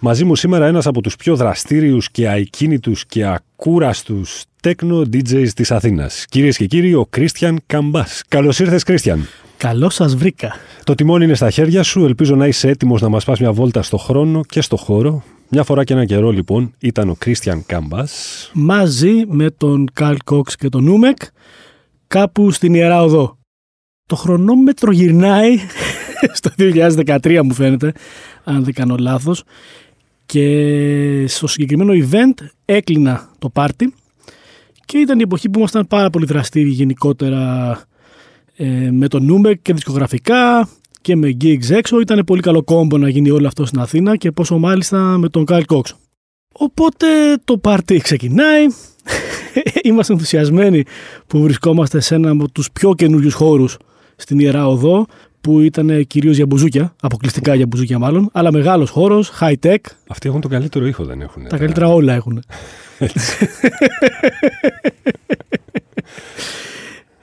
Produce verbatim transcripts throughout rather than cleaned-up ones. Μαζί μου σήμερα ένας από τους πιο δραστήριους και αικίνητους και ακούραστους techno ντι τζέις της Αθήνας. Κυρίες και κύριοι, ο Christian Cambas. Καλώς ήρθες, Christian. Καλώς σας βρήκα. Το τιμόνι είναι στα χέρια σου. Ελπίζω να είσαι έτοιμος να μας πας μια βόλτα στο χρόνο και στο χώρο. Μια φορά και έναν καιρό, λοιπόν, ήταν ο Christian Cambas. Μαζί με τον Carl Cox και τον UMEK, κάπου στην Ιερά Οδό. Το χρονόμετρο γυρνάει στο δύο χιλιάδες δεκατρία, μου φαίνεται, αν δεν κάνω λάθος. Και στο συγκεκριμένο event έκλεινα το πάρτι και ήταν η εποχή που ήμασταν πάρα πολύ δραστήριοι γενικότερα ε, με το UMEK και δισκογραφικά και με gigs έξω. Ήταν πολύ καλό κόμπο να γίνει όλο αυτό στην Αθήνα και πόσο μάλιστα με τον Carl Cox. Οπότε το πάρτι ξεκινάει. Είμαστε ενθουσιασμένοι που βρισκόμαστε σε έναν από τους πιο καινούριους χώρους στην Ιερά Οδό, που ήταν κυρίως για μπουζούκια, αποκλειστικά για μπουζούκια μάλλον, αλλά μεγάλος χώρος, high tech. Αυτοί έχουν τον καλύτερο ήχο, δεν έχουν? Τα καλύτερα όλα έχουν.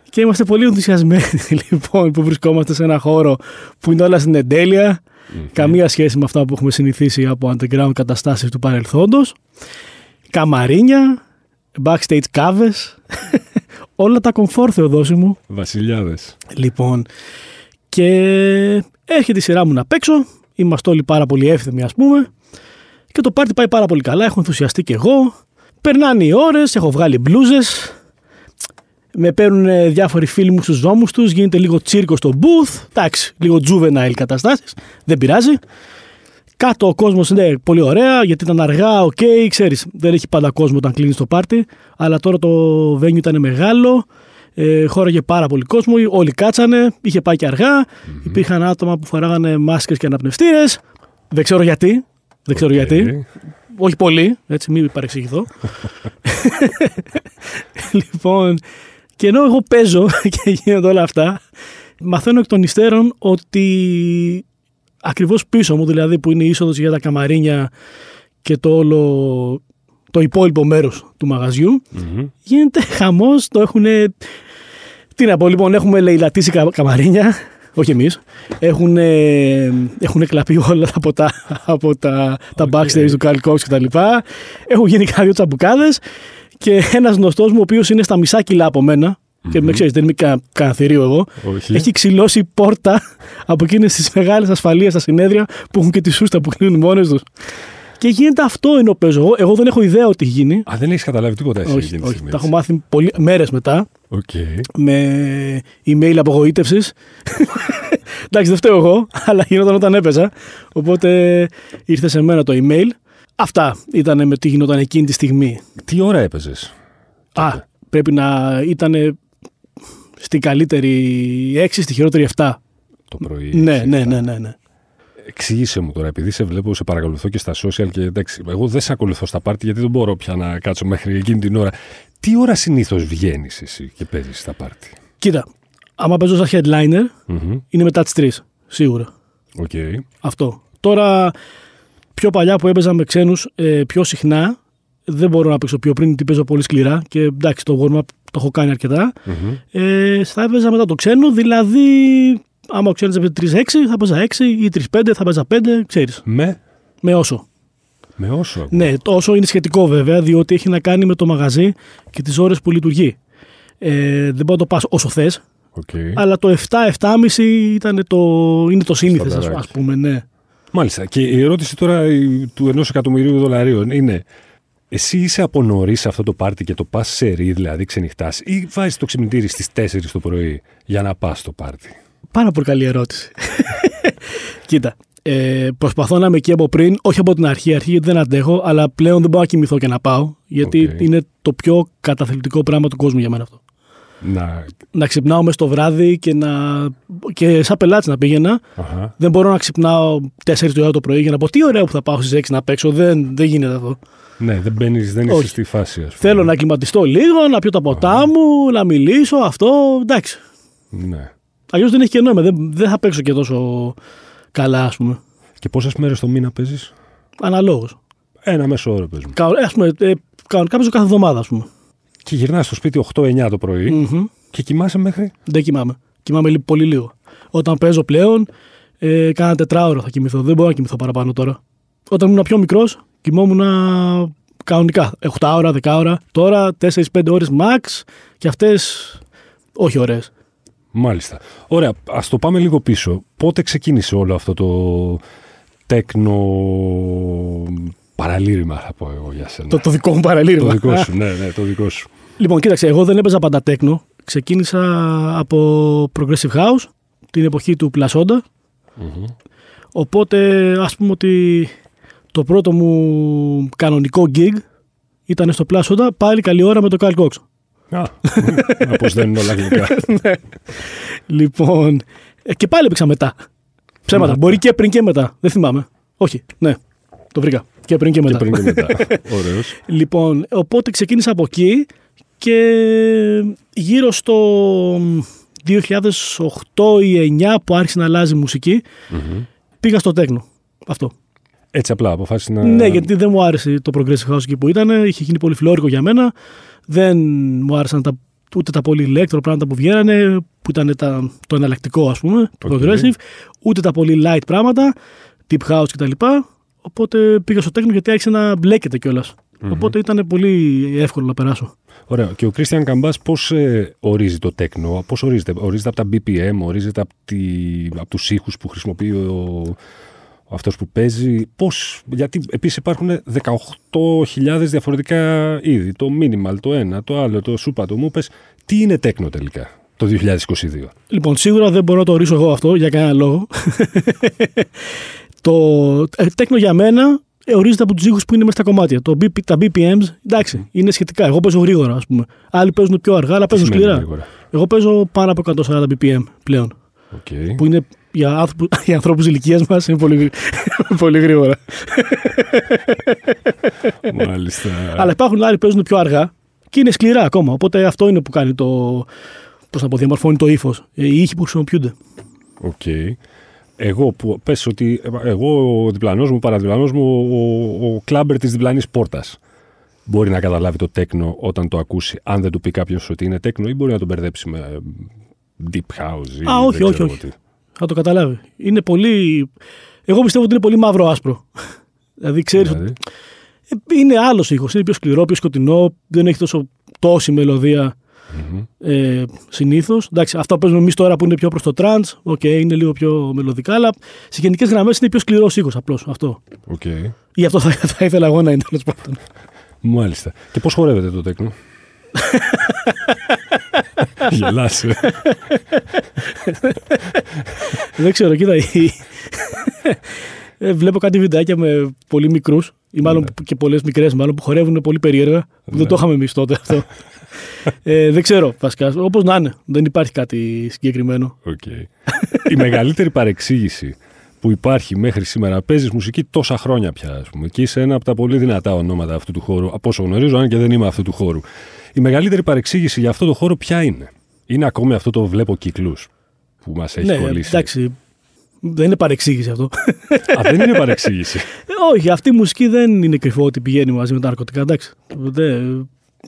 Και είμαστε πολύ ενθουσιασμένοι λοιπόν που βρισκόμαστε σε έναν χώρο που είναι όλα στην εντέλεια, mm-hmm. καμία σχέση με αυτά που έχουμε συνηθίσει από underground καταστάσεις του παρελθόντος, καμαρίνια, backstage κάβες, όλα τα comfort, Θεοδόση μου. Βασιλιάδες. Λοιπόν, και έρχεται η σειρά μου να παίξω, είμαστε όλοι πάρα πολύ εύθυμοι, ας πούμε, και το πάρτι πάει πάρα πολύ καλά, έχω ενθουσιαστεί κι εγώ, περνάνε οι ώρες, έχω βγάλει μπλούζες, με παίρνουν διάφοροι φίλοι μου στους δρόμους τους, γίνεται λίγο τσίρκο στο booth, εντάξει, λίγο juvenile καταστάσεις, δεν πειράζει. Κάτω ο κόσμος είναι πολύ ωραία γιατί ήταν αργά, οκ, okay, ξέρεις, δεν έχει πάντα κόσμο όταν κλείνεις το πάρτι, αλλά τώρα το venue ήταν μεγάλο, ε, χώραγε πάρα πολύ κόσμο, όλοι κάτσανε, είχε πάει και αργά, mm-hmm. υπήρχαν άτομα που φοράγανε μάσκες και αναπνευστήρες, δεν ξέρω γιατί, δεν ξέρω okay. γιατί, όχι πολύ, έτσι μην παρεξηγηθώ. Λοιπόν, και ενώ εγώ παίζω και γίνονται όλα αυτά, μαθαίνω εκ των υστέρων ότι... ακριβώς πίσω μου, δηλαδή που είναι η είσοδος για τα καμαρίνια και το όλο το υπόλοιπο μέρος του μαγαζιού, mm-hmm. γίνεται χαμός, το έχουν... Τι να πω, λοιπόν, έχουμε λαιλατήσει κα... καμαρίνια, όχι εμείς, έχουν, έχουν κλαπεί όλα από τα, από τα, okay. τα backstage του Carl Cox και τα λοιπά, έχουν γίνει κάτι τσαμπουκάδες και ένας γνωστός μου, ο οποίος είναι στα μισά κιλά από μένα, και mm-hmm. με ξέρεις, δεν είμαι κα, κανθηρίο εγώ. Όχι. Έχει ξυλώσει πόρτα από εκείνες τις μεγάλες ασφαλείες στα συνέδρια που έχουν και τη σούστα που κλείνουν μόνες τους. Και γίνεται αυτό ενώ παίζω εγώ. Εγώ δεν έχω ιδέα ότι γίνει. Α, δεν έχεις καταλάβει τίποτα εσύ? Όχι, όχι. Τα έχω μάθει πολλές μέρες μετά. Okay. Με email απογοήτευσης. Εντάξει, δεν φταίω εγώ, αλλά γινόταν όταν έπαιζα. Οπότε ήρθε σε μένα το email. Αυτά ήταν με τι γινόταν εκείνη τη στιγμή. Τι ώρα έπαιζες? Α, πρέπει να ήταν στην καλύτερη έξι, στη χειρότερη εφτά. Το πρωί. Ναι, ναι, ναι, ναι, ναι. Εξηγήσε μου τώρα, επειδή σε βλέπω, σε παρακολουθώ και στα social και εντάξει, εγώ δεν σε ακολουθώ στα πάρτι γιατί δεν μπορώ πια να κάτσω μέχρι εκείνη την ώρα. Τι ώρα συνήθως βγαίνεις εσύ και παίζεις στα πάρτι? Κοίτα, άμα παίζω σαν headliner, mm-hmm. είναι μετά τις τρεις, σίγουρα. Okay. Αυτό. Τώρα, πιο παλιά που έπαιζα με ξένους, ε, πιο συχνά, δεν μπορώ να παίξω πιο πριν, γιατί παίζω πολύ σκληρά και εντάξει, το warm-up το έχω κάνει αρκετά. Mm-hmm. Ε, θα έπαιζα μετά το ξένο, δηλαδή άμα ο ξένος έπαιζε τρία έξι, θα παίζα έξι ή τρία πέντε, θα παίζα πέντε, ξέρεις. Με? Με όσο. Με όσο. Ακόμα. Ναι, το όσο είναι σχετικό βέβαια, διότι έχει να κάνει με το μαγαζί και τις ώρες που λειτουργεί. Ε, δεν μπορώ να το πας όσο θες, okay. αλλά το εφτά εφτά και μισή ήταν το, είναι το σύνηθες, ας πούμε. Ναι. Μάλιστα. Και η ερώτηση τώρα του ενός εκατομμυρίου δολαρίων είναι... Εσύ είσαι από νωρίς σε αυτό το πάρτι και το πας σε ρί, δηλαδή ξενυχτάς, ή βάζεις το ξυπνητήρι στις τέσσερις το πρωί για να πας στο πάρτι? Πάρα πολύ καλή ερώτηση. Κοίτα, ε, προσπαθώ να είμαι εκεί από πριν, όχι από την αρχή, αρχή γιατί δεν αντέχω, αλλά πλέον δεν μπορώ να κοιμηθώ και να πάω, γιατί okay. είναι το πιο καταθλιπτικό πράγμα του κόσμου για μένα αυτό. Να, να ξυπνάω μες το βράδυ και, να... και σαν πελάτης να πήγαινα. Uh-huh. Δεν μπορώ να ξυπνάω τέσσερις το ώρα το πρωί για να πω τι ωραία που θα πάω στις έξι να παίξω. Δεν, δεν γίνεται αυτό. Ναι, δεν μπαίνεις, δεν είσαι στη φάση, ας πούμε. Θέλω να κλιματιστώ λίγο, να πιω τα ποτά uh-huh. μου, να μιλήσω, αυτό. Εντάξει. Ναι. Αλλιώς δεν έχει και νόημα. Δεν, δεν θα παίξω και τόσο καλά, ας πούμε. Και πόσες μέρες το μήνα παίζεις? Αναλόγως. Ένα μέσο όρο παίζουμε. Κα, ας πούμε, ε, κανονικά παίζω κάθε εβδομάδα, ας πούμε. Και γυρνάς στο σπίτι οκτώ εννιά το πρωί mm-hmm. και κοιμάσαι μέχρι. Δεν κοιμάμαι. Κοιμάμαι πολύ λίγο. Όταν παίζω πλέον, ε, κάνα τετράωρο θα κοιμηθώ. Δεν μπορώ να κοιμηθώ παραπάνω τώρα. Όταν ήμουν πιο μικρός, κοιμόμουν κανονικά. οκτώ ώρα, δέκα ώρα. Τώρα τέσσερις με πέντε ώρες max και αυτές όχι ωραίες. Μάλιστα. Ωραία, ας το πάμε λίγο πίσω. Πότε ξεκίνησε όλο αυτό το τέκνο παραλήρημα, θα πω εγώ για σένα. Το, το δικό μου παραλήρημα. Το δικό σου, ναι, ναι, το δικό σου. Λοιπόν, κοίταξε, εγώ δεν έπαιζα πάντα τέκνο. Ξεκίνησα από Progressive House, την εποχή του Πλασόντα. Mm-hmm. Οπότε, ας πούμε ότι το πρώτο μου κανονικό gig ήταν στο Πλασόντα, πάλι καλή ώρα με τον Carl Cox. Α, όπως δεν είναι όλα γλυκά. Ναι. Λοιπόν, και πάλι έπαιξα μετά. Ψέματα, μετά. Μπορεί και πριν και μετά, δεν θυμάμαι. Όχι, ναι, το βρήκα. Και πριν και μετά. Και πριν και μετά. Ωραίος. Λοιπόν, οπότε ξεκίνησα από εκεί και γύρω στο δύο χιλιάδες οκτώ ή δύο χιλιάδες εννιά που άρχισε να αλλάζει η μουσική, mm-hmm. πήγα στο τέκνο. Αυτό. Έτσι απλά αποφάσισα να. Ναι, γιατί δεν μου άρεσε το Progressive House εκεί που ήταν, είχε γίνει πολύ φλόρικο για μένα. Δεν μου άρεσαν τα, ούτε τα πολύ electro πράγματα που βγαίνανε, που ήταν τα, το εναλλακτικό, ας πούμε, το okay. Progressive, ούτε τα πολύ light πράγματα, Deep House κτλ. Οπότε πήγα στο τέκνο γιατί άρχισε να μπλέκεται κιόλας. Mm-hmm. Οπότε ήταν πολύ εύκολο να περάσω. Ωραία. Και ο Christian Cambas πώς ε, ορίζει το τέκνο, πώς ορίζεται? Ορίζεται από τα μπι πι εμ, ορίζεται από, από τους ήχους που χρησιμοποιεί ο, αυτός που παίζει. Πώς, γιατί επίσης υπάρχουν δεκαοκτώ χιλιάδες διαφορετικά είδη. Το minimal, το ένα, το άλλο, το σούπα, το μούπες. Τι είναι τέκνο τελικά το δύο χιλιάδες είκοσι δύο? Λοιπόν, σίγουρα δεν μπορώ να το ορίσω εγώ αυτό για κανένα λόγο. Το τέκνο για μένα ορίζεται από τους ήχους που είναι μέσα στα κομμάτια. Το μπι πι, τα μπι πι εμ, εντάξει, είναι σχετικά. Εγώ παίζω γρήγορα, ας πούμε. Άλλοι παίζουν πιο αργά, αλλά παίζουν σκληρά. Γρήγορα. Εγώ παίζω πάνω από εκατόν σαράντα μπι πι εμ πλέον. Okay. Που είναι για, άνθρωπου, για ανθρώπους ηλικίας μας είναι πολύ, πολύ γρήγορα. Μάλιστα. Αλλά υπάρχουν άλλοι που παίζουν πιο αργά και είναι σκληρά ακόμα. Οπότε αυτό είναι που κάνει το. Πώς να πω, διαμορφώνει το ύφος. Οι ήχοι που χρησιμοποιούνται. Οκ. Okay. Εγώ που πες ότι εγώ ο διπλανός μου, ο παραδιπλανός μου, ο, ο, ο κλάμπερ της διπλανής πόρτας μπορεί να καταλάβει το τέκνο όταν το ακούσει, αν δεν του πει κάποιος ότι είναι τέκνο, ή μπορεί να τον μπερδέψει με deep house ή. Α, όχι, όχι, όχι. Τι. Θα το καταλάβει. Είναι πολύ. Εγώ πιστεύω ότι είναι πολύ μαύρο-άσπρο. Δηλαδή, ξέρεις. Δηλαδή. Ότι είναι άλλος ήχος. Είναι πιο σκληρό, πιο σκοτεινό, δεν έχει τόσο τόση μελωδία. Mm-hmm. Ε, συνήθως. Εντάξει, αυτά που παίζουμε εμείς τώρα που είναι πιο προς το τρανς, οκ, okay, είναι λίγο πιο μελωδικά, αλλά σε γενικές γραμμές είναι πιο σκληρός ήχος απλώς αυτό. Okay. Γι' αυτό θα, θα ήθελα εγώ να είναι, τέλος πάντων. Μάλιστα. Και πώς χορεύετε το τέκνο? Γελάσαι. Δεν ξέρω, κοίτα. Βλέπω κάτι βιντεάκια με πολύ μικρούς, ή μάλλον ναι. και πολλές μικρές, μάλλον που χορεύουν πολύ περίεργα. Ναι. Δεν το είχαμε εμείς τότε αυτό. ε, δεν ξέρω βασικά. Όπως να είναι, δεν υπάρχει κάτι συγκεκριμένο. Okay. Η μεγαλύτερη παρεξήγηση που υπάρχει μέχρι σήμερα, παίζεις μουσική τόσα χρόνια πια, ας πούμε, και είσαι ένα από τα πολύ δυνατά ονόματα αυτού του χώρου, από όσο γνωρίζω, αν και δεν είμαι αυτού του χώρου. Η μεγαλύτερη παρεξήγηση για αυτό το χώρο ποια είναι? Είναι ακόμη αυτό το βλέπω κυκλούς που μας έχει ναι, κολλήσει. Εντάξει. Δεν είναι παρεξήγηση αυτό. Α, δεν είναι παρεξήγηση. Όχι, αυτή η μουσική δεν είναι κρυφό ότι πηγαίνει μαζί με τα ναρκωτικά. Εντάξει. Δε,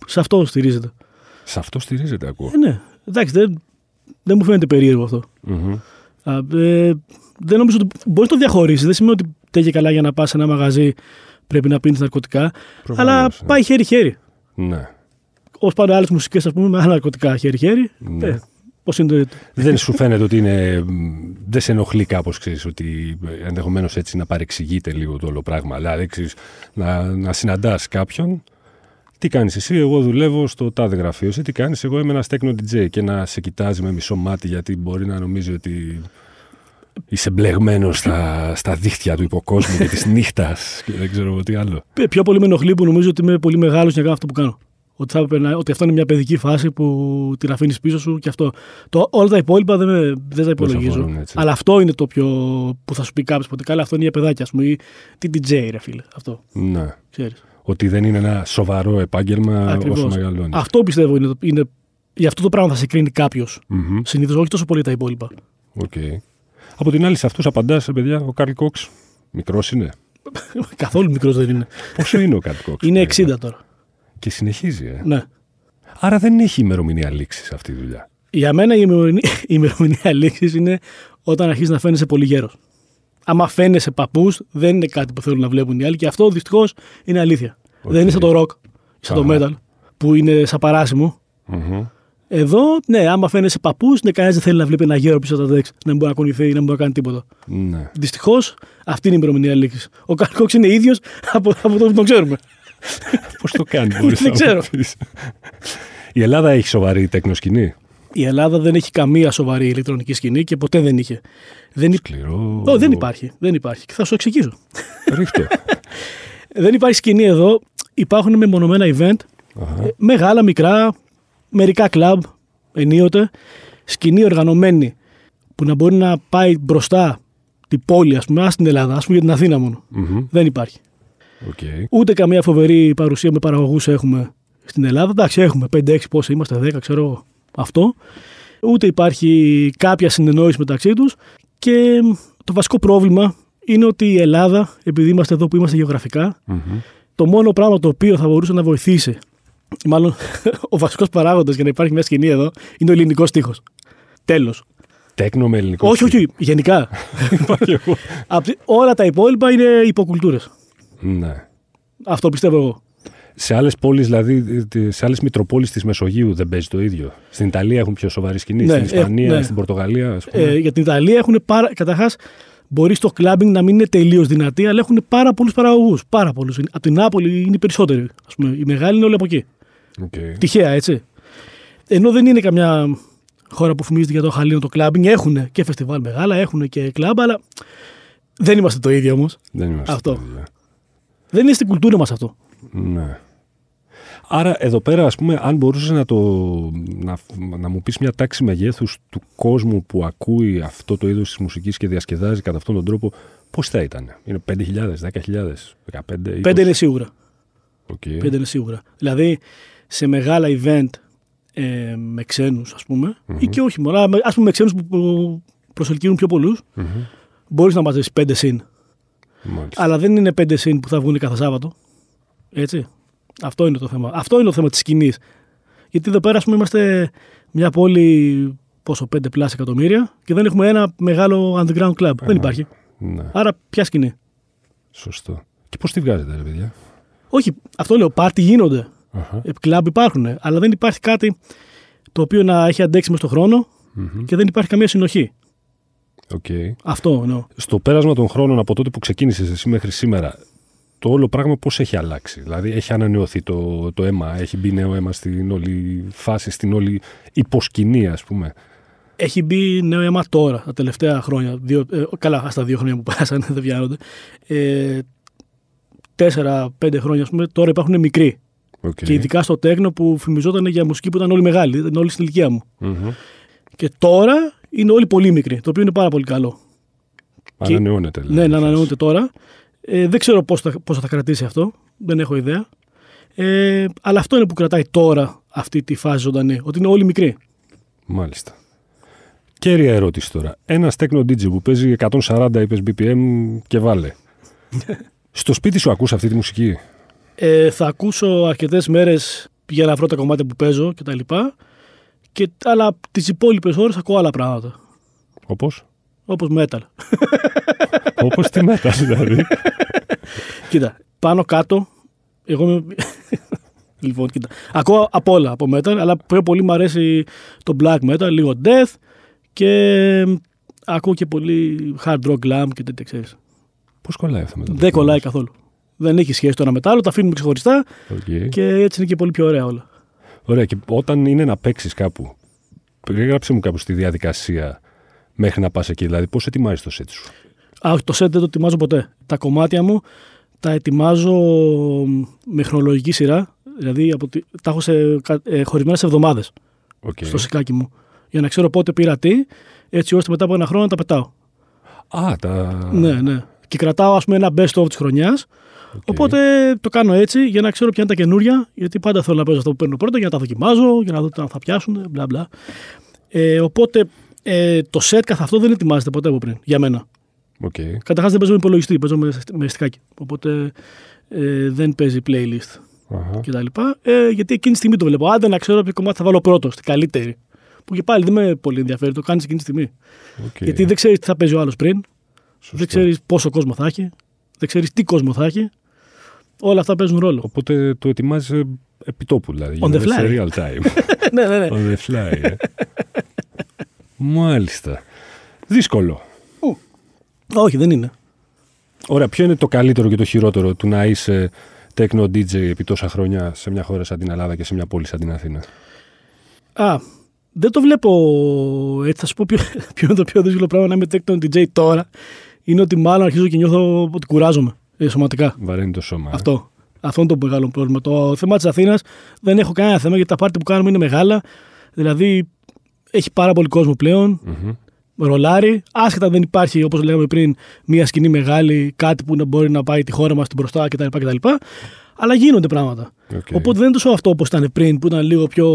σε αυτό στηρίζεται. Σε αυτό στηρίζεται, ακούω. Ε, ναι, εντάξει, δεν, δεν μου φαίνεται περίεργο αυτό. Mm-hmm. Α, ε, δεν νομίζω ότι. Μπορεί να το διαχωρίσει. Δεν σημαίνει ότι τέγει καλά για να πα σε ένα μαγαζί πρέπει να πίνει ναρκωτικά. Προφανώς, αλλά ναι. πάει χέρι-χέρι. Ναι. Όσο πάνε άλλες μουσικές, α πούμε, με άλλα ναρκωτικά χέρι-χέρι. Ναι. Ε, δεν σου φαίνεται ότι είναι. Δεν σε ενοχλεί κάπως, ξέρεις, ότι ενδεχομένως έτσι να παρεξηγείται λίγο το όλο πράγμα. Αλλά ξέρεις, να, να συναντάς κάποιον. Τι κάνεις εσύ? Εγώ δουλεύω στο τάδε γραφείο. Εσύ τι κάνεις? Εγώ είμαι ένας τέκνο ντι τζέι. Και να σε κοιτάζει με μισό μάτι γιατί μπορεί να νομίζει ότι είσαι μπλεγμένος στα, στα δίχτυα του υποκόσμου και της νύχτας. Και δεν ξέρω τι άλλο. Πιο πολύ με ενοχλεί που νομίζω ότι είμαι πολύ μεγάλος για να κάνω αυτό που κάνω. Ότι, θα έπαιρνα, ότι αυτό είναι μια παιδική φάση που την αφήνεις πίσω σου και αυτό. Το, όλα τα υπόλοιπα δεν, με, δεν τα υπολογίζω. Αφορούν, αλλά αυτό είναι το πιο. Που θα σου πει κάποιος ποτέ. Καλά, αυτό είναι για παιδάκια, ας πούμε. Ή τι ντι τζέι, ρε φίλε. Αυτό. Ναι. Ξέρεις. Ότι δεν είναι ένα σοβαρό επάγγελμα. Ακριβώς. Όσο μεγαλώνει. Αυτό πιστεύω είναι, είναι για αυτό το πράγμα θα σε κρίνει κάποιος. Mm-hmm. Συνήθως, όχι τόσο πολύ τα υπόλοιπα. Okay. Από την άλλη, σε αυτούς απαντάς, παιδιά, ο Καρλ Κόξ μικρός είναι. Καθόλου μικρός δεν είναι. Πόσο είναι ο Καρλ Κόξ? Είναι εξήντα τώρα. Και συνεχίζει, ε. Ναι. Άρα δεν έχει ημερομηνία λήξης αυτή η δουλειά. Για μένα η ημερομηνία λήξης είναι όταν αρχίζει να φαίνεσαι πολύ γέρος. Άμα φαίνεσαι παππούς, δεν είναι κάτι που θέλουν να βλέπουν οι άλλοι, και αυτό δυστυχώς είναι αλήθεια. Okay. Δεν είναι σαν το ροκ, σαν το metal, που είναι σαν παράσιμο. Mm-hmm. Εδώ, ναι, άμα φαίνεσαι παππούς, ναι, κανένας δεν θέλει να βλέπει ένα γέρο πίσω από τα δέξ, να μην μπορεί να κονηθεί, να μην μπορεί να κάνει τίποτα. Ναι. Δυστυχώς, αυτή είναι η ημερομηνία λήξης. Ο Καρλ Κόξ είναι ίδιος από, από το που τον ξέρουμε. Πώς το κάνει, μπορείς να ξέρω. Η Ελλάδα έχει σοβαρή τεκνοσκηνή? Η Ελλάδα δεν έχει καμία σοβαρή ηλεκτρονική σκηνή και ποτέ δεν είχε. Δεν... Σκληρό. Ό, δεν υπάρχει. Δεν υπάρχει. Και θα σου εξηγήσω. Ρίχτω. Δεν υπάρχει σκηνή εδώ. Υπάρχουν μεμονωμένα event. Uh-huh. Μεγάλα, μικρά, μερικά κλαμπ ενίοτε. Σκηνή οργανωμένη που να μπορεί να πάει μπροστά την πόλη, ας πούμε, ας την Ελλάδα, ας πούμε για την Αθήνα μόνο. Mm-hmm. Δεν υπάρχει. Okay. Ούτε καμία φοβερή παρουσία με παραγωγούς έχουμε στην Ελλάδα. Εντάξει, έχουμε πέντε έξι, πόσοι είμαστε, δέκα, ξέρω εγώ. Αυτό, ούτε υπάρχει κάποια συνεννόηση μεταξύ τους, και το βασικό πρόβλημα είναι ότι η Ελλάδα, επειδή είμαστε εδώ που είμαστε γεωγραφικά, mm-hmm. το μόνο πράγμα το οποίο θα μπορούσε να βοηθήσει, μάλλον ο βασικός παράγοντας για να υπάρχει μια σκηνή εδώ, είναι ο ελληνικός στίχος. Τέλος. Τέκνο με ελληνικό στίχο. Όχι, όχι, γενικά. Όλα τα υπόλοιπα είναι υποκουλτούρες. Ναι. Αυτό πιστεύω εγώ. Σε άλλες πόλεις, δηλαδή σε άλλες μητροπόλεις της Μεσογείου δεν παίζει το ίδιο? Στην Ιταλία έχουν πιο σοβαρή σκηνή, ναι, στην Ισπανία, ε, ναι. στην Πορτογαλία, ας πούμε. Ε, για την Ιταλία έχουν πάρα. Καταρχάς, μπορεί στο κλαμπινγκ να μην είναι τελείως δυνατή, αλλά έχουν πάρα πολλούς παραγωγούς. Πάρα πολλούς. Από την Νάπολη είναι οι περισσότεροι. Ας πούμε. Οι μεγάλοι είναι όλοι από εκεί. Okay. Τυχαία, έτσι. Ενώ δεν είναι καμιά χώρα που φημίζεται για το χαλίνο το κλαμπινγκ. Έχουν και φεστιβάλ μεγάλα, έχουν και κλαμπ, αλλά δεν είμαστε το ίδιο όμως. Δεν είμαστε αυτό. Το ίδιο. Δεν είναι στην κουλτούρα μας αυτό. Ναι. Άρα εδώ πέρα, ας πούμε, αν μπορούσες να, το, να, να μου πεις μια τάξη μεγέθους του κόσμου που ακούει αυτό το είδος της μουσικής και διασκεδάζει κατά αυτόν τον τρόπο, πώς θα ήταν? Είναι πέντε χιλιάδες, δέκα χιλιάδες, δεκαπέντε χιλιάδες? πέντε είναι σίγουρα. Okay. πέντε είναι σίγουρα. Δηλαδή, σε μεγάλα event ε, με ξένους, ας πούμε, mm-hmm. ή και όχι μόνο, ας πούμε με ξένους που προσελκύουν πιο πολλούς, mm-hmm. μπορείς να μαζεύεις πέντε συν. Μάλιστα. Αλλά δεν είναι πέντε συν που θα βγουν κάθε Σάββατο. Έτσι. Αυτό είναι το θέμα. Αυτό είναι το θέμα της σκηνής. Γιατί εδώ πέρα, ας πούμε, είμαστε μια πόλη πόσο, πέντε πλάς εκατομμύρια, και δεν έχουμε ένα μεγάλο underground club. Ε, δεν υπάρχει. Ναι. Άρα, ποια σκηνή? Σωστό. Και πώς τη βγάζετε, ρε παιδιά? Όχι, αυτό λέω. Πάρτι γίνονται. Κλαμπ uh-huh. υπάρχουν. Αλλά δεν υπάρχει κάτι το οποίο να έχει αντέξει μες στον χρόνο, mm-hmm. και δεν υπάρχει καμία συνοχή. Okay. Αυτό εννοώ. Στο πέρασμα των χρόνων από τότε που ξεκίνησες εσύ μέχρι σήμερα, το όλο πράγμα πώς έχει αλλάξει? Δηλαδή, έχει ανανεωθεί το, το αίμα, έχει μπει νέο αίμα στην όλη φάση, στην όλη υποσκηνή, ας πούμε. Έχει μπει νέο αίμα τώρα, τα τελευταία χρόνια. Δύο, ε, καλά, ας τα δύο χρόνια που πέρασαν, δεν βιάνονται. Ε, Τέσσερα-πέντε χρόνια, ας πούμε, τώρα υπάρχουν μικροί. Okay. Και ειδικά στο τέκνο που φημιζόταν για μουσική που ήταν όλοι μεγάλοι, ήταν όλοι στην ηλικία μου. Mm-hmm. Και τώρα είναι όλοι πολύ μικροί, το οποίο είναι πάρα πολύ καλό. Ανανεώνεται, δηλαδή. Ναι, να ανανεώνεται τώρα. Ε, δεν ξέρω πώς θα, πώς θα κρατήσει αυτό, δεν έχω ιδέα. Ε, αλλά αυτό είναι που κρατάει τώρα αυτή τη φάση ζωντανή, ότι είναι όλοι μικροί. Μάλιστα. Κέρια ερώτηση τώρα. Ένας techno ντι τζέι που παίζει εκατόν σαράντα είπες μπι πι εμ και βάλε. Στο σπίτι σου ακούς αυτή τη μουσική? Ε, θα ακούσω αρκετές μέρες για να βρω τα κομμάτια που παίζω και τα λοιπά. Και, αλλά τις υπόλοιπες ώρες ακούω άλλα πράγματα. Όπως? Όπως metal. Όπως τη metal, δηλαδή. Κοίτα, πάνω κάτω, εγώ είμαι... Λοιπόν, κοίτα, ακούω απ' όλα από metal, αλλά πιο πολύ μου αρέσει το black metal, λίγο death, και ακούω και πολύ hard rock, glam και τέτοια, ξέρεις. Πώς κολλάει αυτό μετά? Δεν κολλάει καθόλου. Δεν έχει σχέση το ένα με το άλλο, τα αφήνουμε ξεχωριστά, okay. και έτσι είναι και πολύ πιο ωραία όλα. Ωραία, και όταν είναι να παίξεις κάπου, γράψε μου κάπου στη διαδικασία... Μέχρι να πας εκεί, δηλαδή, πώς ετοιμάζεις το σετ σου? Α, το σετ δεν το ετοιμάζω ποτέ. Τα κομμάτια μου τα ετοιμάζω με χρονολογική σειρά. Δηλαδή, από τη... τα έχω σε... ε, χωρισμένες εβδομάδες okay. στο σικάκι μου. Για να ξέρω πότε πήρα τι, έτσι ώστε μετά από ένα χρόνο να τα πετάω. Α, τα... Ναι, ναι. Και κρατάω, ας πούμε, ένα best of της χρονιάς, Okay. Οπότε το κάνω έτσι για να ξέρω ποια είναι τα καινούρια, γιατί πάντα θέλω να παίζω αυτά που παίρνω πρώτα για να τα δοκιμάζω, για να δω αν θα πιάσουν, μπλα μπλα. Ε, οπότε ε, το set καθ' αυτό δεν ετοιμάζεται ποτέ από πριν για μένα. Okay. Καταρχάς δεν παίζω με υπολογιστή, παίζω με, με στικάκι. Οπότε ε, δεν παίζει playlist uh-huh. κτλ. Ε, γιατί εκείνη τη στιγμή το βλέπω. Άντε να ξέρω ποιο κομμάτι θα βάλω πρώτο, στην καλύτερη. Που και πάλι δεν με πολύ ενδιαφέρει, το κάνεις εκείνη τη στιγμή. Okay. Γιατί δεν ξέρεις τι θα παίζει ο άλλος πριν, Σωστό. δεν ξέρεις πόσο κόσμο θα έχει, δεν ξέρεις τι κόσμο θα έχει. Όλα αυτά παίζουν ρόλο. Οπότε το ετοιμάζεις επιτόπου, δηλαδή. On the fly. Σε real time. ναι, ναι, ναι. On the fly. Ε. Μάλιστα. Δύσκολο. Ου. Όχι, δεν είναι. Ωραία, ποιο είναι το καλύτερο και το χειρότερο του να είσαι techno ντι τζέι επί τόσα χρόνια σε μια χώρα σαν την Ελλάδα και σε μια πόλη σαν την Αθήνα? Α, δεν το βλέπω έτσι. Θα σου πω ποιο, ποιο είναι το πιο δύσκολο πράγμα να είμαι techno ντι τζέι τώρα. Είναι ότι μάλλον αρχίζω και νιώθω ότι κουράζομαι σωματικά. Βαραίνει το σώμα. Αυτό. Ε? Αυτό είναι το μεγάλο πρόβλημα. Το θέμα της Αθήνας δεν έχω κανένα θέμα, γιατί τα πάρτι που κάνουμε είναι μεγάλα. Δηλαδή έχει πάρα πολύ κόσμο πλέον. Mm-hmm. Ρολάρι. Άσχετα δεν υπάρχει, όπως λέγαμε πριν, μια σκηνή μεγάλη, κάτι που να μπορεί να πάει τη χώρα μας την μπροστά κτλ. Αλλά γίνονται πράγματα. Okay. Οπότε δεν είναι τόσο αυτό όπως ήταν πριν, που ήταν λίγο πιο.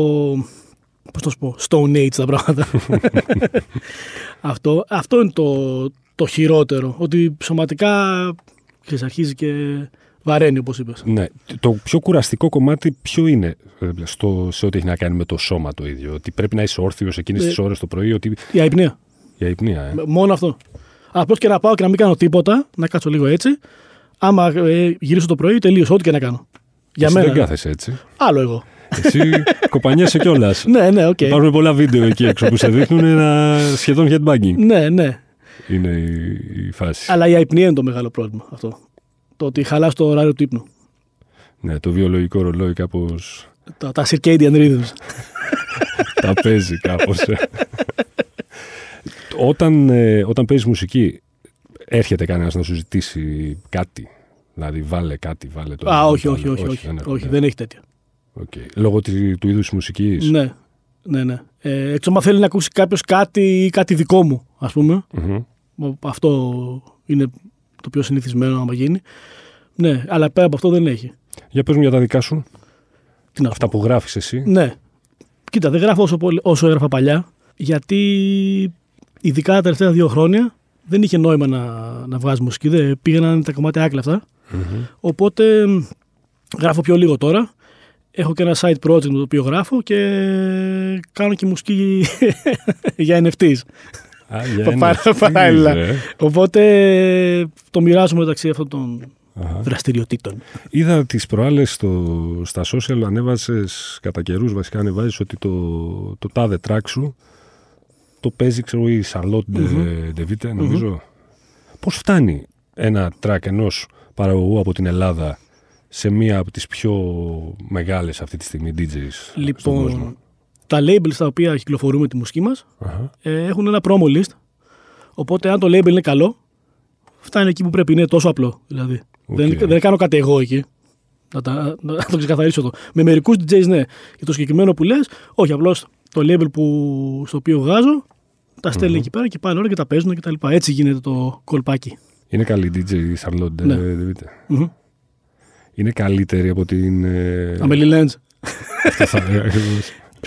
Πώς το σου πω, Stone Age τα πράγματα. αυτό, αυτό είναι το, το χειρότερο. Ότι σωματικά ξέρεις, αρχίζει και βαραίνει, όπως είπες. Ναι. Το πιο κουραστικό κομμάτι ποιο είναι στο, σε ό,τι έχει να κάνει με το σώμα το ίδιο? Ότι πρέπει να είσαι όρθιος εκείνες ε, τις ώρες το πρωί. Ότι... Η αϊπνία. Η αϊπνία, ε. Μόνο αυτό. Απλώς και να πάω και να μην κάνω τίποτα, να κάτσω λίγο έτσι. Άμα ε, γυρίσω το πρωί, τελείωσε ό,τι και να κάνω. Για εσύ μένα, δεν κάθεσαι έτσι. Άλλο εγώ. Εσύ κοπανιέσαι κιόλας. Ναι, ναι, οκ. Okay. Υπάρχουν πολλά βίντεο εκεί έξω που σε δείχνουν ένα σχεδόν headbanging. Ναι, ναι. Είναι η φάση. Αλλά η αϊπνία είναι το μεγάλο πρόβλημα αυτό. Το ότι χαλάς το ωράριο του ύπνου. Ναι, το βιολογικό ρολόι κάπως. Τα, τα circadian rhythms. Τα παίζει κάπως. Όταν, ε, όταν παίζεις μουσική, έρχεται κανένας να σου ζητήσει κάτι? Δηλαδή, βάλε κάτι, βάλε το. Α, όχι, όχι, όχι, όχι, όχι, όχι, όχι. Δεν έχει τέτοια. Okay. Λόγω του είδους μουσικής. Ναι, ναι, ναι. Ε, έξω, θέλει να ακούσει κάποιος κάτι ή κάτι δικό μου, ας πούμε. Mm-hmm. Αυτό είναι το πιο συνηθισμένο άμα γίνει. Ναι, αλλά πέρα από αυτό δεν έχει. Για πες μου για τα δικά σου. Τι να Αυτά πω. Που γράφεις εσύ. Ναι. Κοίτα, δεν γράφω όσο, όσο έγραφα παλιά, γιατί ειδικά τα τελευταία δύο χρόνια δεν είχε νόημα να, να βγάζει μουσική. Δεν πήγαιναν τα κομμάτια άκλα αυτά. Mm-hmm. Οπότε γράφω πιο λίγο τώρα. Έχω και ένα side project το οποίο γράφω και κάνω και μουσική για εν εφ τις. Παράλληλα. Οπότε το μοιράζομαι μεταξύ αυτών των δραστηριοτήτων. Είδα τις προάλλες στα social, ανέβασες κατά καιρούς, βασικά ανεβάζεις ότι το τάδε track σου το παίζει, ξέρω, η Charlotte de Witte, νομίζω. Πώς φτάνει ένα track ενός παραγωγού από την Ελλάδα σε μία από τις πιο μεγάλες αυτή τη στιγμή ντι τζέις λοιπόν, στον κόσμο? Τα labels τα οποία κυκλοφορούμε τη μουσική μας uh-huh. ε, έχουν ένα promo list. Οπότε αν το label είναι καλό, φτάνει εκεί που πρέπει. Είναι τόσο απλό. Δηλαδή. Okay. Δεν, δεν κάνω κάτι εγώ εκεί. Να, τα, να το ξεκαθαρίσω εδώ. Με μερικούς ντι τζέις ναι. Και το συγκεκριμένο που λες, όχι, απλώς το label που, στο οποίο βγάζω, τα στέλνει mm-hmm. εκεί πέρα και πάνε όλα και τα παίζουν κτλ. Έτσι γίνεται το κολπάκι. Είναι καλή ντι τζέι η Charlotte de Witte. Mm-hmm. Είναι καλύτερη από την. Amelie Lens.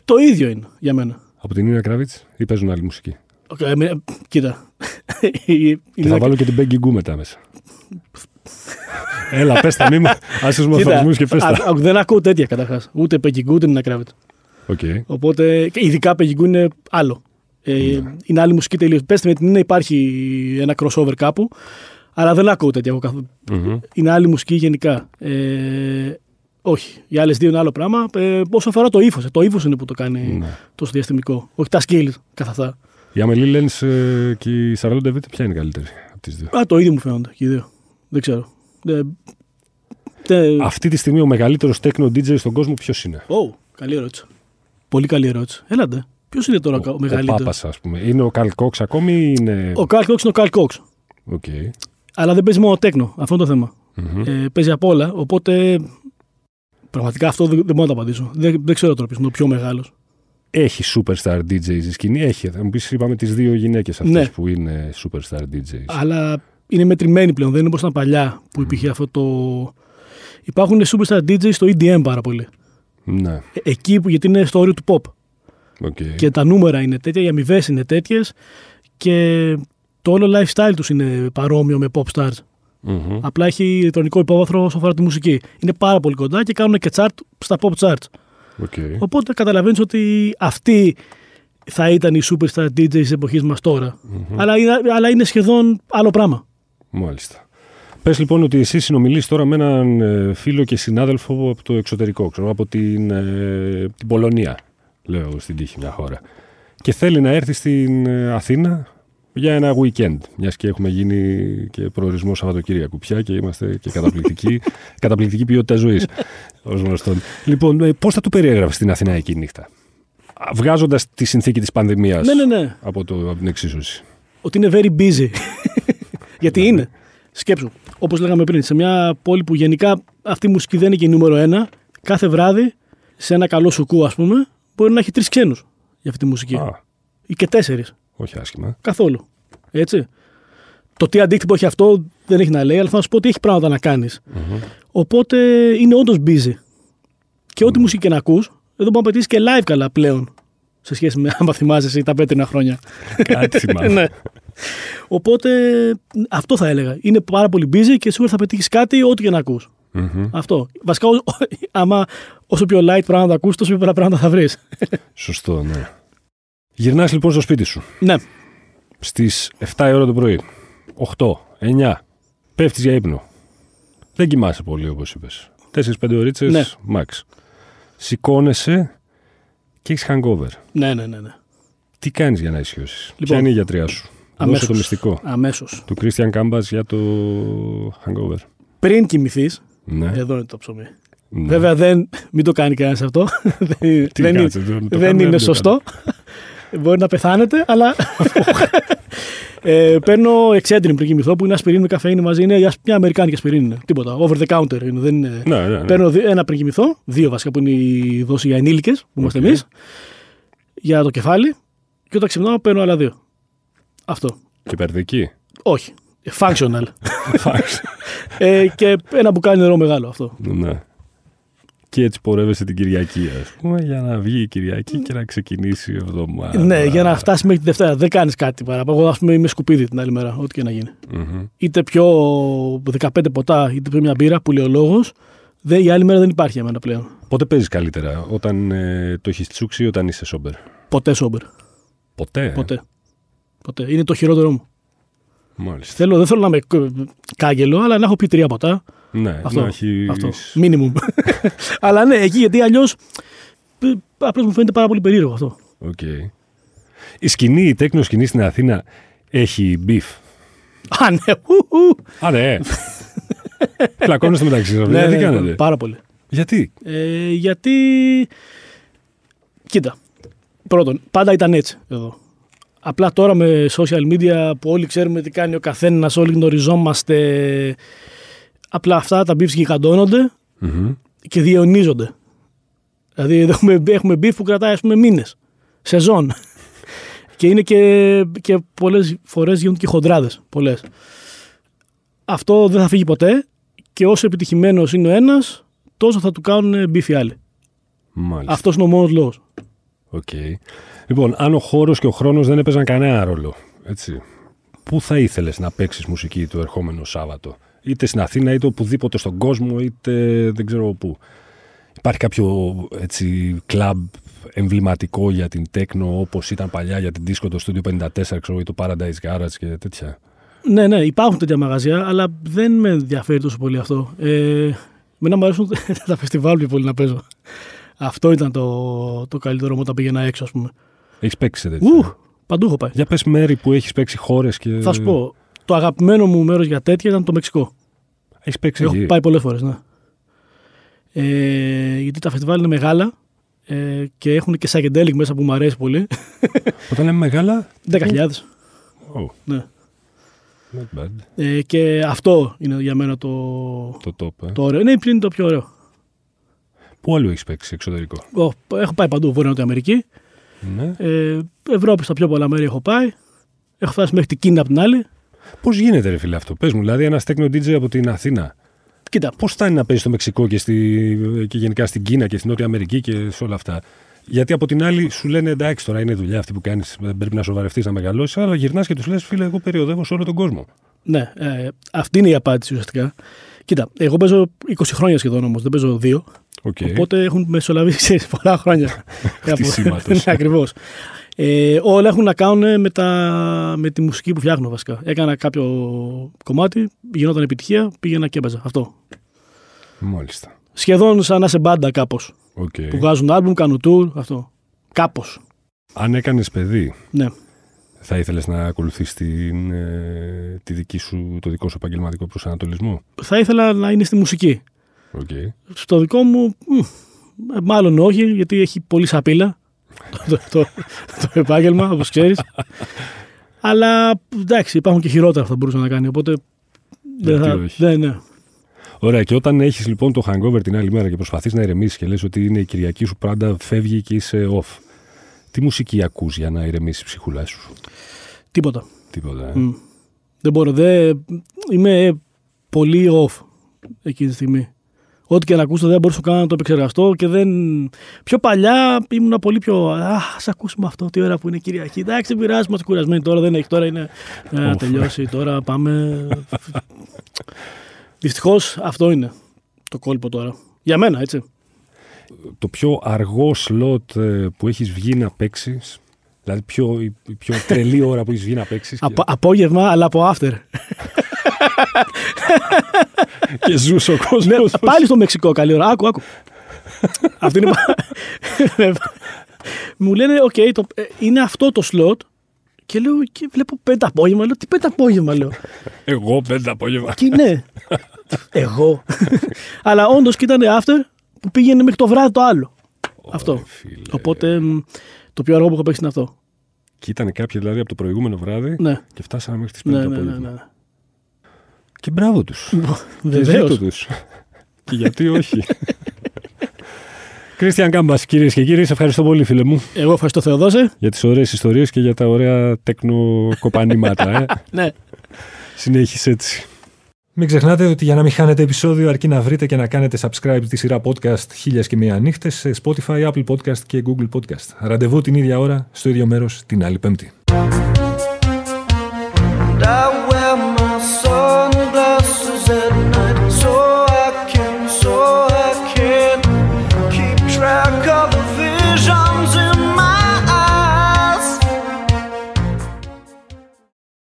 Το ίδιο είναι για μένα. Από την Nina Kraviz ή παίζουν άλλη μουσική? Okay, εμένα, κοίτα. Και θα βάλω και την Peggy Gou μετά μέσα. Έλα, πες τα μήμα. Άσε του μορφωτισμού και πες τα. Δεν ακούω τέτοια καταρχάς. Ούτε Peggy Gou ούτε Nina Kraviz. Okay. Οπότε ειδικά Peggy Gou είναι άλλο. Ε, mm. Είναι άλλη μουσική τελείως. Πες τη με την Nina, υπάρχει ένα crossover κάπου. Αλλά δεν ακούω τέτοια. Mm-hmm. Είναι άλλη μουσική γενικά. Ε, όχι. Οι άλλες δύο είναι άλλο πράγμα. Ε, όσο αφορά το ύφος. Το ύφος είναι που το κάνει mm-hmm. τόσο διαστημικό. Όχι τα σκύλ καθ' αυτά. Η Amelie Lens ε, και η Charlotte de Witte, ποια είναι καλύτερη από τις δύο? Α, το ίδιο μου φαίνονται και οι δύο. Δεν ξέρω. Ε, τε... Αυτή τη στιγμή ο μεγαλύτερος techno ντι τζέι στον κόσμο ποιος είναι? Oh, καλή ερώτηση. Πολύ καλή ερώτηση. Έλατε. Ποιος είναι τώρα ο, ο μεγαλύτερος? Ο Πάπας, ας πούμε. Είναι ο Carl Cox ακόμη? Είναι... Ο Carl Cox είναι ο Carl Cox. Okay. Αλλά δεν παίζει μόνο τέκνο, αυτό είναι το θέμα. Mm-hmm. Ε, παίζει απ' όλα, οπότε πραγματικά αυτό δεν, δεν μπορώ να το απαντήσω. Δεν, δεν ξέρω τώρα ποιος είναι ο πιο μεγάλος. Έχει superstar ντι τζέις η σκηνή, έχει. Θα μου πεις, είπαμε τις δύο γυναίκες αυτές ναι. που είναι superstar ντι τζέις. Αλλά είναι μετρημένοι πλέον, δεν είναι όπως ήταν παλιά που υπήρχε αυτό το... Υπάρχουν superstar ντι τζέι στο ι ντι εμ πάρα πολύ. Ναι. Ε- εκεί που, γιατί είναι στο όριο του pop. Okay. Και τα νούμερα είναι τέτοια, οι αμοιβές είναι τέτοιες και το όλο lifestyle τους είναι παρόμοιο με pop stars. Mm-hmm. Απλά έχει ηλεκτρονικό υπόβαθρο όσον αφορά τη μουσική. Είναι πάρα πολύ κοντά και κάνουν και chart στα pop charts. Okay. Οπότε καταλαβαίνεις ότι αυτοί θα ήταν οι superstar ντι τζέι της εποχής μας τώρα. Mm-hmm. Αλλά, αλλά είναι σχεδόν άλλο πράγμα. Μάλιστα. Πες λοιπόν ότι εσύ συνομιλείς τώρα με έναν φίλο και συνάδελφο από το εξωτερικό, ξέρω, από την, ε, την Πολωνία, λέω στην τύχη μια χώρα, και θέλει να έρθει στην Αθήνα για ένα weekend, μιας και έχουμε γίνει και προορισμό Σαββατοκύριακου πια και είμαστε και καταπληκτική, καταπληκτική ποιότητα ζωής ως γνωστόν. Λοιπόν, πώς θα του περιέγραφες την Αθήνα εκείνη νύχτα, βγάζοντας τη συνθήκη της πανδημίας ναι, ναι, ναι. Από, το, από την εξίσωση? Ότι είναι very busy. Γιατί είναι. Σκέψου, όπως λέγαμε πριν, σε μια πόλη που γενικά αυτή η μουσική δεν είναι και νούμερο ένα, κάθε βράδυ σε ένα καλό σουκού, ας πούμε, μπορεί να έχει τρεις ξένους για αυτή τη μουσική. Α. Ή και τέσσερις. Όχι άσχημα. Καθόλου. Έτσι. Το τι αντίκτυπο έχει αυτό δεν έχει να λέει, αλλά θα σου πω ότι έχει πράγματα να κάνεις. Mm-hmm. Οπότε είναι όντως busy. Και ό,τι mm. μουσική και να ακούς, εδώ μπορεί να πετύχεις και live καλά πλέον. Σε σχέση με άμα θυμάσαι εσύ τα πέτρινα χρόνια. Κάτι θυμάμαι. Ναι. Οπότε αυτό θα έλεγα. Είναι πάρα πολύ busy και σίγουρα θα πετύχεις κάτι ό,τι και να ακούς. Mm-hmm. Αυτό. Βασικά, ό, άμα όσο πιο light πράγματα ακούς, τόσο πιο πράγματα θα βρεις. Σωστό, ναι. Γυρνάς λοιπόν στο σπίτι σου. Ναι. Στις εφτά η ώρα το πρωί, οκτώ, εννιά, πέφτεις για ύπνο. Δεν κοιμάσαι πολύ όπως είπες. τέσσερις πέντε ωρίτσες, ναι. Max. Σηκώνεσαι και έχεις hangover. Ναι, ναι, ναι, ναι. Τι κάνεις για να ισιώσεις? Λοιπόν, ποια είναι η γιατριά σου? Αμέσως. Το μυστικό. Αμέσως. Του Christian Cambas για το hangover. Πριν κοιμηθείς, ναι. Εδώ είναι το ψωμί. Ναι. Βέβαια, δεν, μην το κάνει κανένας αυτό. δεν δεν, κάτσε, δεν, δεν κάνει, είναι σωστό. Μπορεί να πεθάνετε, αλλά ε, παίρνω εξέντριν πριν κοιμηθώ, που είναι ασπιρίνη με καφέινη μαζί. Είναι μια αμερικάνικη ασπιρίνη. Είναι. Τίποτα. Over the counter είναι. Δεν είναι. Ναι, ναι, ναι. Παίρνω δι- ένα πριν κοιμηθώ, δύο βασικά που είναι η δόση για ενήλικες, που okay. είμαστε εμείς, για το κεφάλι. Και όταν ξυπνάω, παίρνω άλλα δύο. Αυτό. Κυπερδική? Όχι. Functional. ε, και ένα μπουκάλι νερό μεγάλο αυτό. Ναι. Και έτσι πορεύεσαι την Κυριακή, ας πούμε, για να βγει η Κυριακή και να ξεκινήσει η εβδομάδα. Ναι, για να φτάσει μέχρι τη Δευτέρα. Δεν κάνεις κάτι παραπάνω. Εγώ, ας πούμε, είμαι σκουπίδι την άλλη μέρα, ό,τι και να γίνει. Mm-hmm. Είτε πιο δεκαπέντε ποτά, είτε πιο μια μπύρα, που λέει ο λόγος. Η άλλη μέρα δεν υπάρχει για μένα πλέον. Πότε παίζεις καλύτερα, όταν ε, το έχεις τσούξει ή όταν είσαι σόμπερ? Ποτέ σόμπερ. Ποτέ. Ποτέ. Ποτέ. Είναι το χειρότερό μου. Μάλιστα. Θέλω, δεν θέλω να είμαι κάγκελο, αλλά να έχω πει τρία ποτά. Ναι, αυτό, να έχεις... αυτό. Μίνιμουμ. Αλλά ναι, εκεί, γιατί αλλιώς απλώς μου φαίνεται πάρα πολύ περίεργο αυτό. Okay. Η σκηνή, η τέκνο σκηνή στην Αθήνα έχει μπιφ? Α, ναι. Α, ναι. Πλακώνεστε μεταξύ σας. Ναι, γιατί ναι, κάνετε? Πάρα πολύ. Γιατί? Ε, γιατί... Κοίτα. Πρώτον, πάντα ήταν έτσι εδώ. Απλά τώρα με social media που όλοι ξέρουμε τι κάνει ο καθένας, όλοι γνωριζόμαστε... Απλά αυτά τα μπιφ γιγαντώνονται mm-hmm. και διαιωνίζονται. Δηλαδή έχουμε, έχουμε μπιφ που κρατάει, ας πούμε, μήνες, σεζόν. Και είναι και, και πολλές φορές γίνονται και χοντράδες. Πολλές. Αυτό δεν θα φύγει ποτέ και όσο επιτυχημένος είναι ο ένας, τόσο θα του κάνουν μπιφ οι άλλοι. Μάλιστα. Αυτός είναι ο μόνος λόγος. Okay. Λοιπόν, αν ο χώρος και ο χρόνος δεν έπαιζαν κανένα ρόλο, έτσι, πού θα ήθελες να παίξεις μουσική το ερχόμενο Σάββατο? Είτε στην Αθήνα, είτε οπουδήποτε στον κόσμο, είτε δεν ξέρω πού. Υπάρχει κάποιο έτσι κλαμπ εμβληματικό για την τέκνο, όπως ήταν παλιά για την disco, το Studio πενήντα τέσσερα, ξέρω, ή το Paradise Garage και τέτοια? Ναι, ναι, υπάρχουν τέτοια μαγαζιά, αλλά δεν με ενδιαφέρει τόσο πολύ αυτό. Ε, μένα μου αρέσουν τα φεστιβάλ πιο πολύ να παίζω. Αυτό ήταν το, το καλύτερο μου όταν πήγαινα έξω, ας πούμε. Έχεις παίξει τέτοια? Ου, παντού έχω πάει. Για πες μέρη που έχεις παίξει, χώρες και... Θα σου πω. Το αγαπημένο μου μέρος για τέτοια ήταν το Μεξικό. Έχεις παίξει? Έχω πάει πολλές φορές, ναι. Ε, γιατί τα φεστιβάλ είναι μεγάλα ε, και έχουν και psychedelic μέσα που μου αρέσει πολύ. Όταν λέμε μεγάλα... δέκα χιλιάδες. Oh. Ναι. Not bad. Ε, και αυτό είναι για μένα το... Το top, ε. Το ωραίο. Ναι, πλήν το πιο ωραίο. Πού άλλο έχεις παίξει εξωτερικό? Oh, έχω πάει παντού, Βόρεια Νότια Αμερική. Ναι. Ε, Ευρώπη στα πιο πολλά μέρη έχω πάει. Έχω φτάσει μέχρι την Κίνα από την άλλη. Πώς γίνεται, ρε φίλε, αυτό? Πες μου, δηλαδή, ένας techno ντι τζέι από την Αθήνα. Κοίτα, πώς φτάνει να παίζει στο Μεξικό και, στη, και γενικά στην Κίνα και στην Νότια Αμερική και σε όλα αυτά? Γιατί από την άλλη σου λένε εντάξει, τώρα είναι δουλειά αυτή που κάνεις, πρέπει να σοβαρευτείς, να μεγαλώσεις, αλλά γυρνάς και τους λες, φίλε, εγώ περιοδεύω σε όλο τον κόσμο. Ναι, ε, αυτή είναι η απάντηση ουσιαστικά. Κοίτα, εγώ παίζω είκοσι χρόνια σχεδόν όμως, δεν παίζω δύο. Okay. Οπότε έχουν μεσολαβήσει πολλά χρόνια. Χτισήματος. Ναι, ακριβώς. Ε, όλα έχουν να κάνουν με, τα, με τη μουσική που φτιάχνω βασικά. Έκανα κάποιο κομμάτι, γινόταν επιτυχία, πήγαινα και έπαιζα. Αυτό. Μάλιστα. Σχεδόν σαν να είσαι μπάντα κάπως. Okay. Που βγάζουν άλμπουμ, κάνουν tour, αυτό. Κάπως. Αν έκανες παιδί, ναι, θα ήθελες να ακολουθείς την, ε, τη δική σου, το δικό σου επαγγελματικό προσανατολισμό? Θα ήθελα να είναι στη μουσική. Okay. Στο δικό μου, μάλλον όχι, γιατί έχει πολύ σαπίλα το, το, το επάγγελμα, όπως ξέρεις. Αλλά εντάξει, υπάρχουν και χειρότερα που θα μπορούσα να κάνει, οπότε δεν θα. Ναι, ναι. Ωραία, και όταν έχεις λοιπόν το hangover την άλλη μέρα και προσπαθείς να ηρεμήσεις και λες ότι είναι η Κυριακή σου, πάντα φεύγει και είσαι off. Τι μουσική ακούς για να ηρεμήσεις η ψυχούλα σου? Τίποτα. Τίποτα. Ε? Mm. Δεν μπορώ, δε, είμαι πολύ off εκείνη τη στιγμή. Ό,τι και να ακούσω δεν μπορούσα καν να το επεξεργαστώ και δεν. Πιο παλιά ήμουν πολύ πιο. Αχ, ας ακούσουμε αυτό, τι ώρα που είναι Κυριακή. Εντάξει, δεν πειράζει, είμαστε κουρασμένοι τώρα, δεν έχει. Τώρα είναι. Να τελειώσει, τώρα πάμε. Δυστυχώς αυτό είναι το κόλπο τώρα. Για μένα, έτσι. Το πιο αργό σλότ που έχεις βγει να παίξεις, δηλαδή πιο, η πιο τρελή ώρα που έχεις βγει να παίξεις. Και... απόγευμα, αλλά από after. Και ζούσε ο κόσμος. Ναι, πάλι στο Μεξικό, καλή ώρα. Άκου, άκου. Αυτή είναι. Μου λένε, οκ, okay, το... είναι αυτό το σλότ. Και λέω, και βλέπω πέντε απόγευμα. Λέω, τι πέντε απόγευμα, λέω. Εγώ πέντε απόγευμα. Και ναι. Εγώ. Αλλά όντως και ήταν after που πήγαινε μέχρι το βράδυ το άλλο. Ω, αυτό. Φίλε. Οπότε το πιο αργό που είχα παίξει είναι αυτό. Και ήταν κάποιοι δηλαδή από το προηγούμενο βράδυ, ναι, και φτάσαμε μέχρι τις πέντε, ναι, το απόγευμα. Ναι, ναι, ναι. Και μπράβο τους. Βεβαίως. τους. Και γιατί όχι. Christian Cambas, κυρίες και κύριοι, σε ευχαριστώ πολύ, φίλε μου. Εγώ ευχαριστώ, Θεοδόσε. Για τις ωραίες ιστορίες και για τα ωραία τεκνοκοπανήματα. Ε. Ναι. Συνέχισε έτσι. Μην ξεχνάτε ότι για να μην χάνετε επεισόδιο, αρκεί να βρείτε και να κάνετε subscribe τη σειρά podcast Χίλιες και Μία Νύχτες σε Spotify, Apple Podcast και Google Podcast. Ραντεβού την ίδια ώρα, στο ίδιο μέρος, την άλλη Πέμπτη.